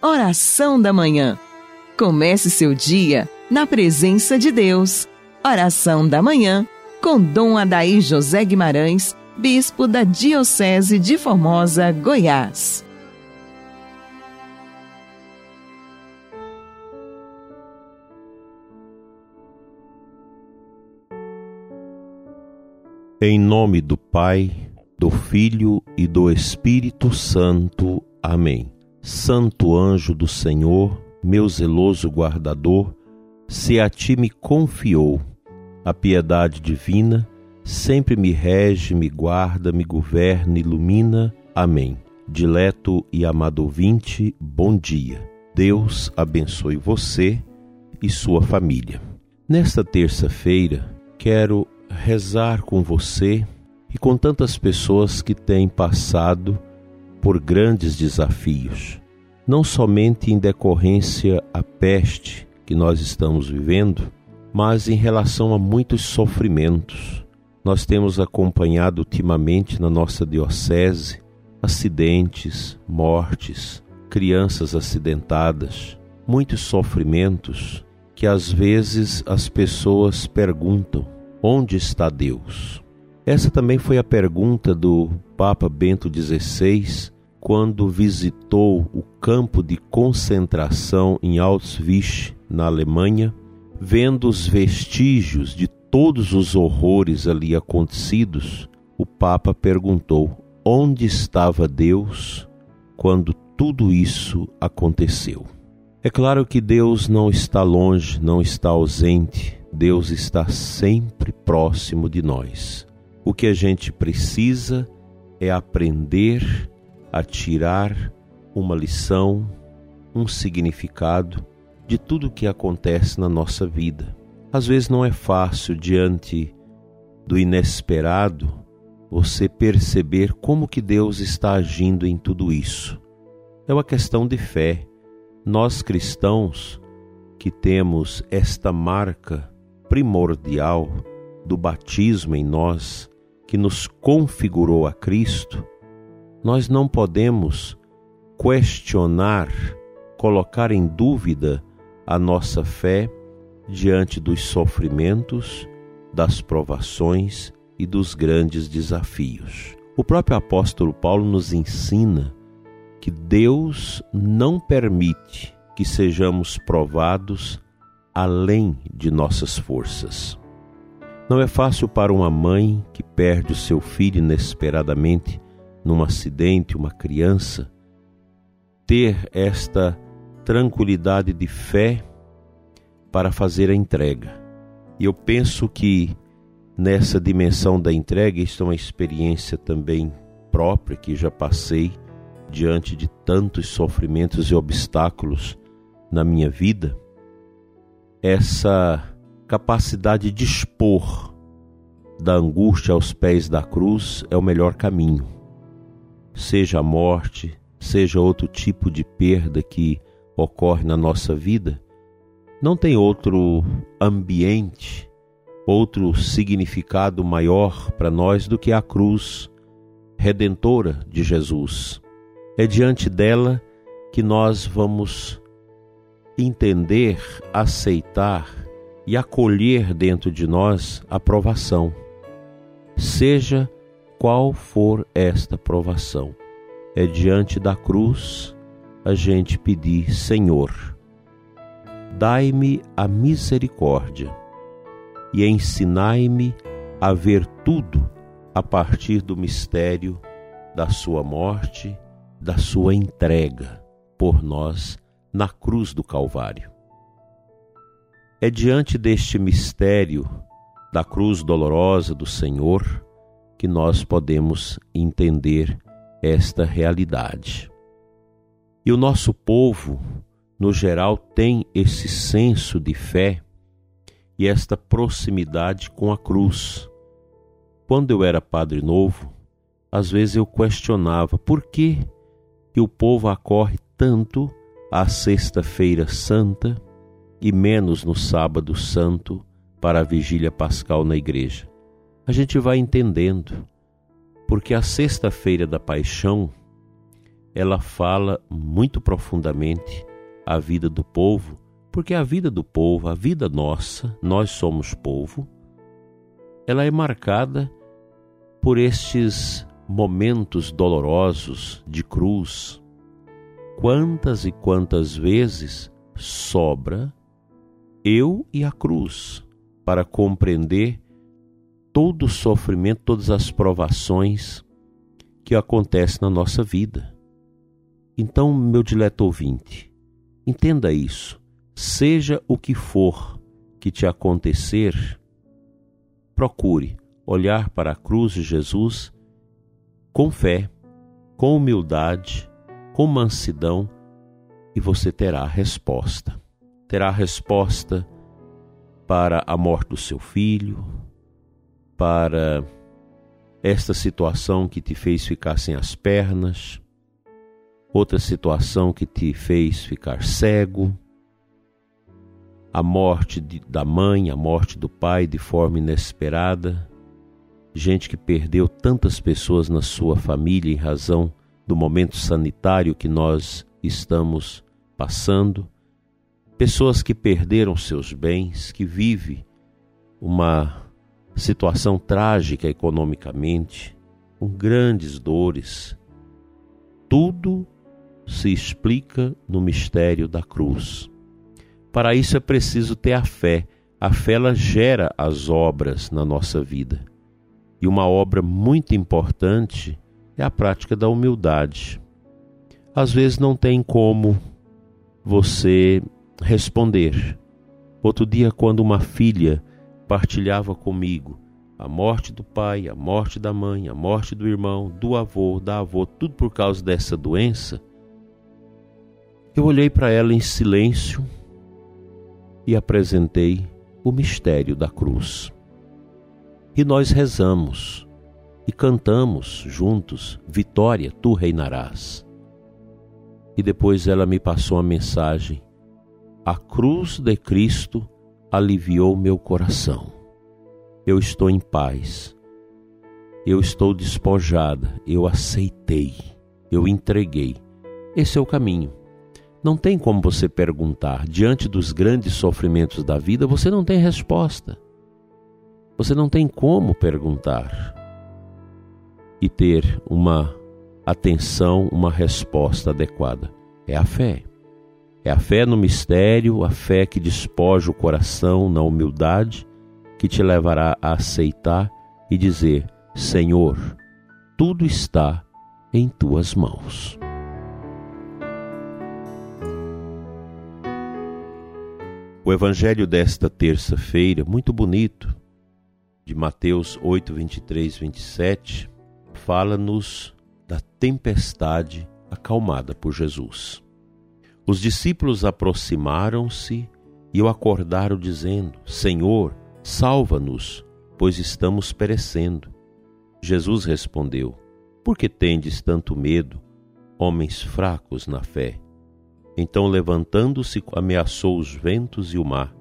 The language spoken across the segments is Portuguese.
Oração da Manhã. Comece seu dia na presença de Deus. Oração da Manhã com Dom Adaí José Guimarães, bispo da Diocese de Formosa, Goiás. Em nome do Pai, do Filho e do Espírito Santo. Amém. Santo anjo do Senhor, meu zeloso guardador, se a ti me confiou a piedade divina, sempre me rege, me guarda, me governa, ilumina. Amém. Dileto e amado ouvinte, bom dia. Deus abençoe você e sua família. Nesta terça-feira, quero rezar com você e com tantas pessoas que têm passado por grandes desafios, não somente em decorrência à peste que nós estamos vivendo, mas em relação a muitos sofrimentos. Nós temos acompanhado ultimamente na nossa diocese acidentes, mortes, crianças acidentadas, muitos sofrimentos que às vezes as pessoas perguntam: onde está Deus? Essa também foi a pergunta do Papa Bento XVI quando visitou o campo de concentração em Auschwitz, na Alemanha, vendo os vestígios de todos os horrores ali acontecidos. O Papa perguntou: onde estava Deus quando tudo isso aconteceu? É claro que Deus não está longe, não está ausente. Deus está sempre próximo de nós. O que a gente precisa é aprender a tirar uma lição, um significado de tudo o que acontece na nossa vida. Às vezes não é fácil, diante do inesperado, você perceber como que Deus está agindo em tudo isso. É uma questão de fé. Nós cristãos que temos esta marca primordial do batismo em nós, que nos configurou a Cristo, nós não podemos questionar, colocar em dúvida a nossa fé diante dos sofrimentos, das provações e dos grandes desafios. O próprio apóstolo Paulo nos ensina que Deus não permite que sejamos provados além de nossas forças. Não é fácil para uma mãe que perde o seu filho inesperadamente num acidente, uma criança, ter esta tranquilidade de fé para fazer a entrega. E eu penso que nessa dimensão da entrega, isto é uma experiência também própria que já passei diante de tantos sofrimentos e obstáculos na minha vida, essa capacidade de expor da angústia aos pés da cruz é o melhor caminho. Seja a morte, seja outro tipo de perda que ocorre na nossa vida, não tem outro ambiente, outro significado maior para nós do que a cruz redentora de Jesus. É diante dela que nós vamos entender, aceitar e acolher dentro de nós a provação, seja qual for esta provação. É diante da cruz a gente pedir: Senhor, dai-me a misericórdia e ensinai-me a ver tudo a partir do mistério da sua morte, da sua entrega por nós na cruz do Calvário. É diante deste mistério da cruz dolorosa do Senhor que nós podemos entender esta realidade. E o nosso povo, no geral, tem esse senso de fé e esta proximidade com a cruz. Quando eu era padre novo, às vezes eu questionava por que o povo acorre tanto à Sexta-feira Santa e menos no Sábado Santo para a Vigília Pascal na igreja. A gente vai entendendo, porque a Sexta-feira da Paixão ela fala muito profundamente a vida do povo, porque a vida do povo, a vida nossa, nós somos povo, ela é marcada por estes momentos dolorosos de cruz. Quantas e quantas vezes sobra eu e a cruz para compreender todo o sofrimento, todas as provações que acontecem na nossa vida. Então, meu dileto ouvinte, entenda isso. Seja o que for que te acontecer, procure olhar para a cruz de Jesus com fé, com humildade, com mansidão, e você terá a resposta. Terá a resposta para a morte do seu filho, para esta situação que te fez ficar sem as pernas, outra situação que te fez ficar cego, a morte da mãe, a morte do pai de forma inesperada, gente que perdeu tantas pessoas na sua família em razão do momento sanitário que nós estamos passando, pessoas que perderam seus bens, que vivem uma situação trágica economicamente, com grandes dores. Tudo se explica no mistério da cruz. Para isso é preciso ter a fé. A fé, ela gera as obras na nossa vida. E uma obra muito importante é a prática da humildade. Às vezes não tem como você responder. Outro dia, quando uma filha partilhava comigo a morte do pai, a morte da mãe, a morte do irmão, do avô, da avó, tudo por causa dessa doença, eu olhei para ela em silêncio e apresentei o mistério da cruz. E nós rezamos e cantamos juntos: Vitória, tu reinarás. E depois ela me passou a mensagem: a cruz de Cristo aliviou meu coração. Eu estou em paz. Eu estou despojada. Eu aceitei. Eu entreguei. Esse é o caminho. Não tem como você perguntar. Diante dos grandes sofrimentos da vida, você não tem resposta. Você não tem como perguntar e ter uma atenção, uma resposta adequada. É a fé. É a fé no mistério, a fé que despoja o coração na humildade, que te levará a aceitar e dizer: Senhor, tudo está em tuas mãos. O evangelho desta terça-feira, muito bonito, de Mateus 8, 23, 27, fala-nos da tempestade acalmada por Jesus. Os discípulos aproximaram-se e o acordaram dizendo: Senhor, salva-nos, pois estamos perecendo. Jesus respondeu: Por que tendes tanto medo, homens fracos na fé? Então, levantando-se, ameaçou os ventos e o mar,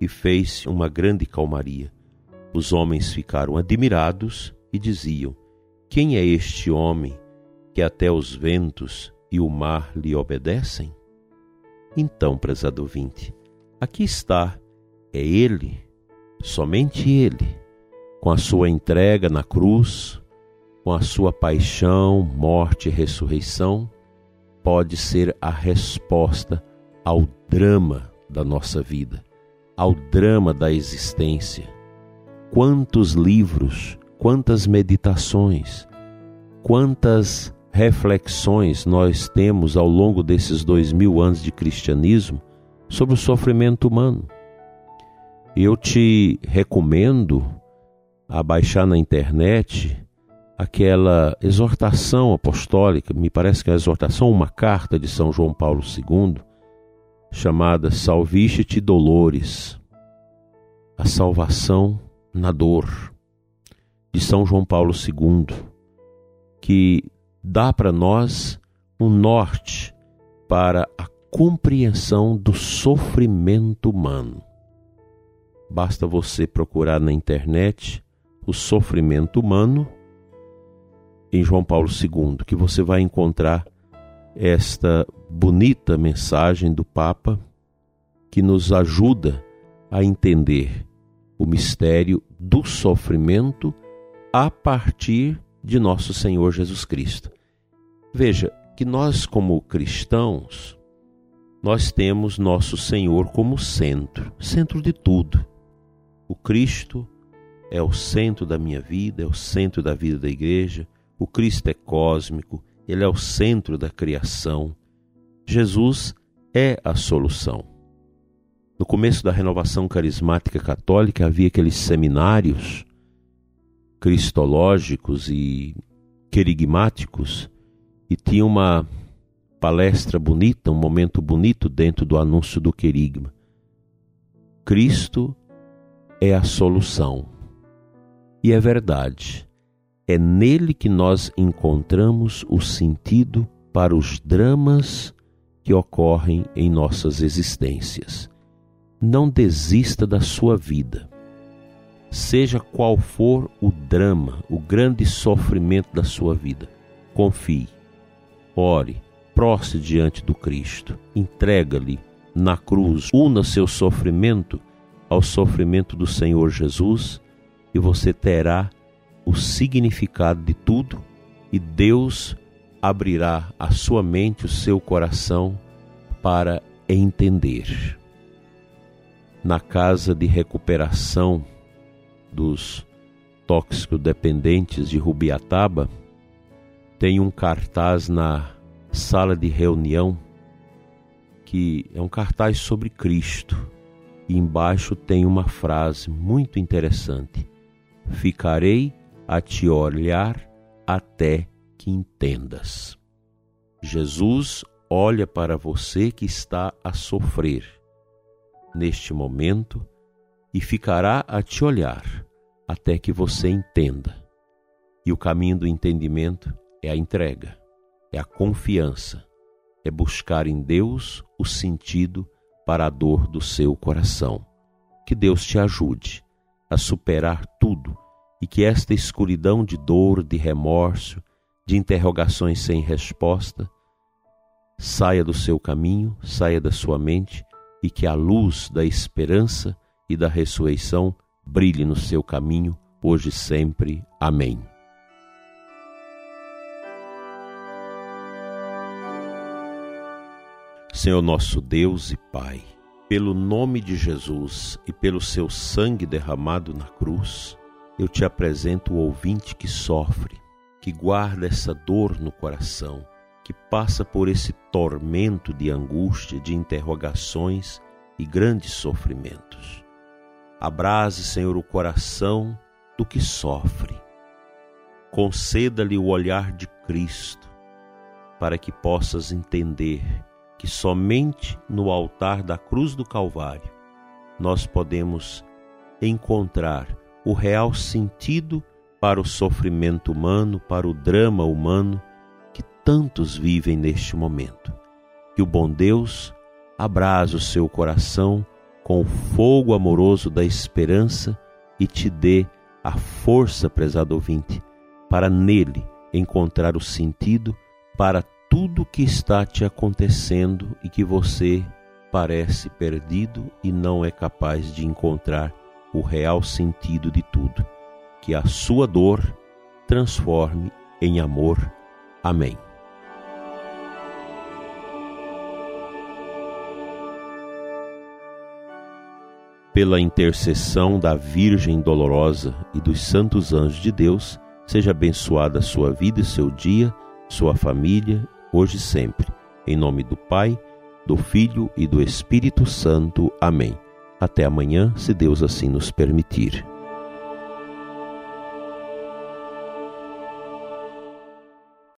e fez uma grande calmaria. Os homens ficaram admirados e diziam: Quem é este homem que até os ventos e o mar lhe obedecem? Então, prezado ouvinte, aqui está, é Ele, somente Ele, com a sua entrega na cruz, com a sua paixão, morte e ressurreição, pode ser a resposta ao drama da nossa vida, ao drama da existência. Quantos livros, quantas meditações, quantas reflexões nós temos ao longo desses 2000 anos de cristianismo sobre o sofrimento humano. Eu te recomendo a baixar na internet aquela exortação apostólica, me parece que é uma exortação, uma carta de São João Paulo II, chamada Salviste-te Dolores, a salvação na dor, de São João Paulo II, que dá para nós um norte para a compreensão do sofrimento humano. Basta você procurar na internet o sofrimento humano em João Paulo II, que você vai encontrar esta bonita mensagem do Papa que nos ajuda a entender o mistério do sofrimento a partir de nosso Senhor Jesus Cristo. Veja que nós, como cristãos, nós temos nosso Senhor como centro, centro de tudo. O Cristo é o centro da minha vida, é o centro da vida da igreja. O Cristo é cósmico, ele é o centro da criação. Jesus é a solução. No começo da renovação carismática católica havia aqueles seminários cristológicos e querigmáticos, e tinha uma palestra bonita, um momento bonito dentro do anúncio do querigma. Cristo é a solução. E é verdade. É nele que nós encontramos o sentido para os dramas que ocorrem em nossas existências. Não desista da sua vida. Seja qual for o drama, o grande sofrimento da sua vida, confie, ore, proste diante do Cristo, entrega-lhe na cruz, una seu sofrimento ao sofrimento do Senhor Jesus e você terá o significado de tudo, e Deus abrirá a sua mente, o seu coração para entender. Na casa de recuperação dos toxicodependentes de Rubiataba, tem um cartaz na sala de reunião que é um cartaz sobre Cristo, e embaixo tem uma frase muito interessante: ficarei a te olhar até que entendas. Jesus olha para você que está a sofrer neste momento e ficará a te olhar até que você entenda. E o caminho do entendimento é a entrega, é a confiança, é buscar em Deus o sentido para a dor do seu coração. Que Deus te ajude a superar tudo, e que esta escuridão de dor, de remorso, de interrogações sem resposta, saia do seu caminho, saia da sua mente, e que a luz da esperança e da ressurreição brilhe no seu caminho, hoje e sempre. Amém. Senhor nosso Deus e Pai, pelo nome de Jesus e pelo seu sangue derramado na cruz, eu te apresento o ouvinte que sofre, que guarda essa dor no coração, que passa por esse tormento de angústia, de interrogações e grandes sofrimentos. Abraze, Senhor, o coração do que sofre. Conceda-lhe o olhar de Cristo, para que possas entender que somente no altar da cruz do Calvário nós podemos encontrar o real sentido para o sofrimento humano, para o drama humano que tantos vivem neste momento. Que o bom Deus abraze o seu coração com o fogo amoroso da esperança e te dê a força, prezado ouvinte, para nele encontrar o sentido para tudo que está te acontecendo e que você parece perdido e não é capaz de encontrar o real sentido de tudo. Que a sua dor transforme em amor. Amém. Pela intercessão da Virgem Dolorosa e dos santos anjos de Deus, seja abençoada a sua vida e seu dia, sua família, hoje e sempre. Em nome do Pai, do Filho e do Espírito Santo. Amém. Até amanhã, se Deus assim nos permitir.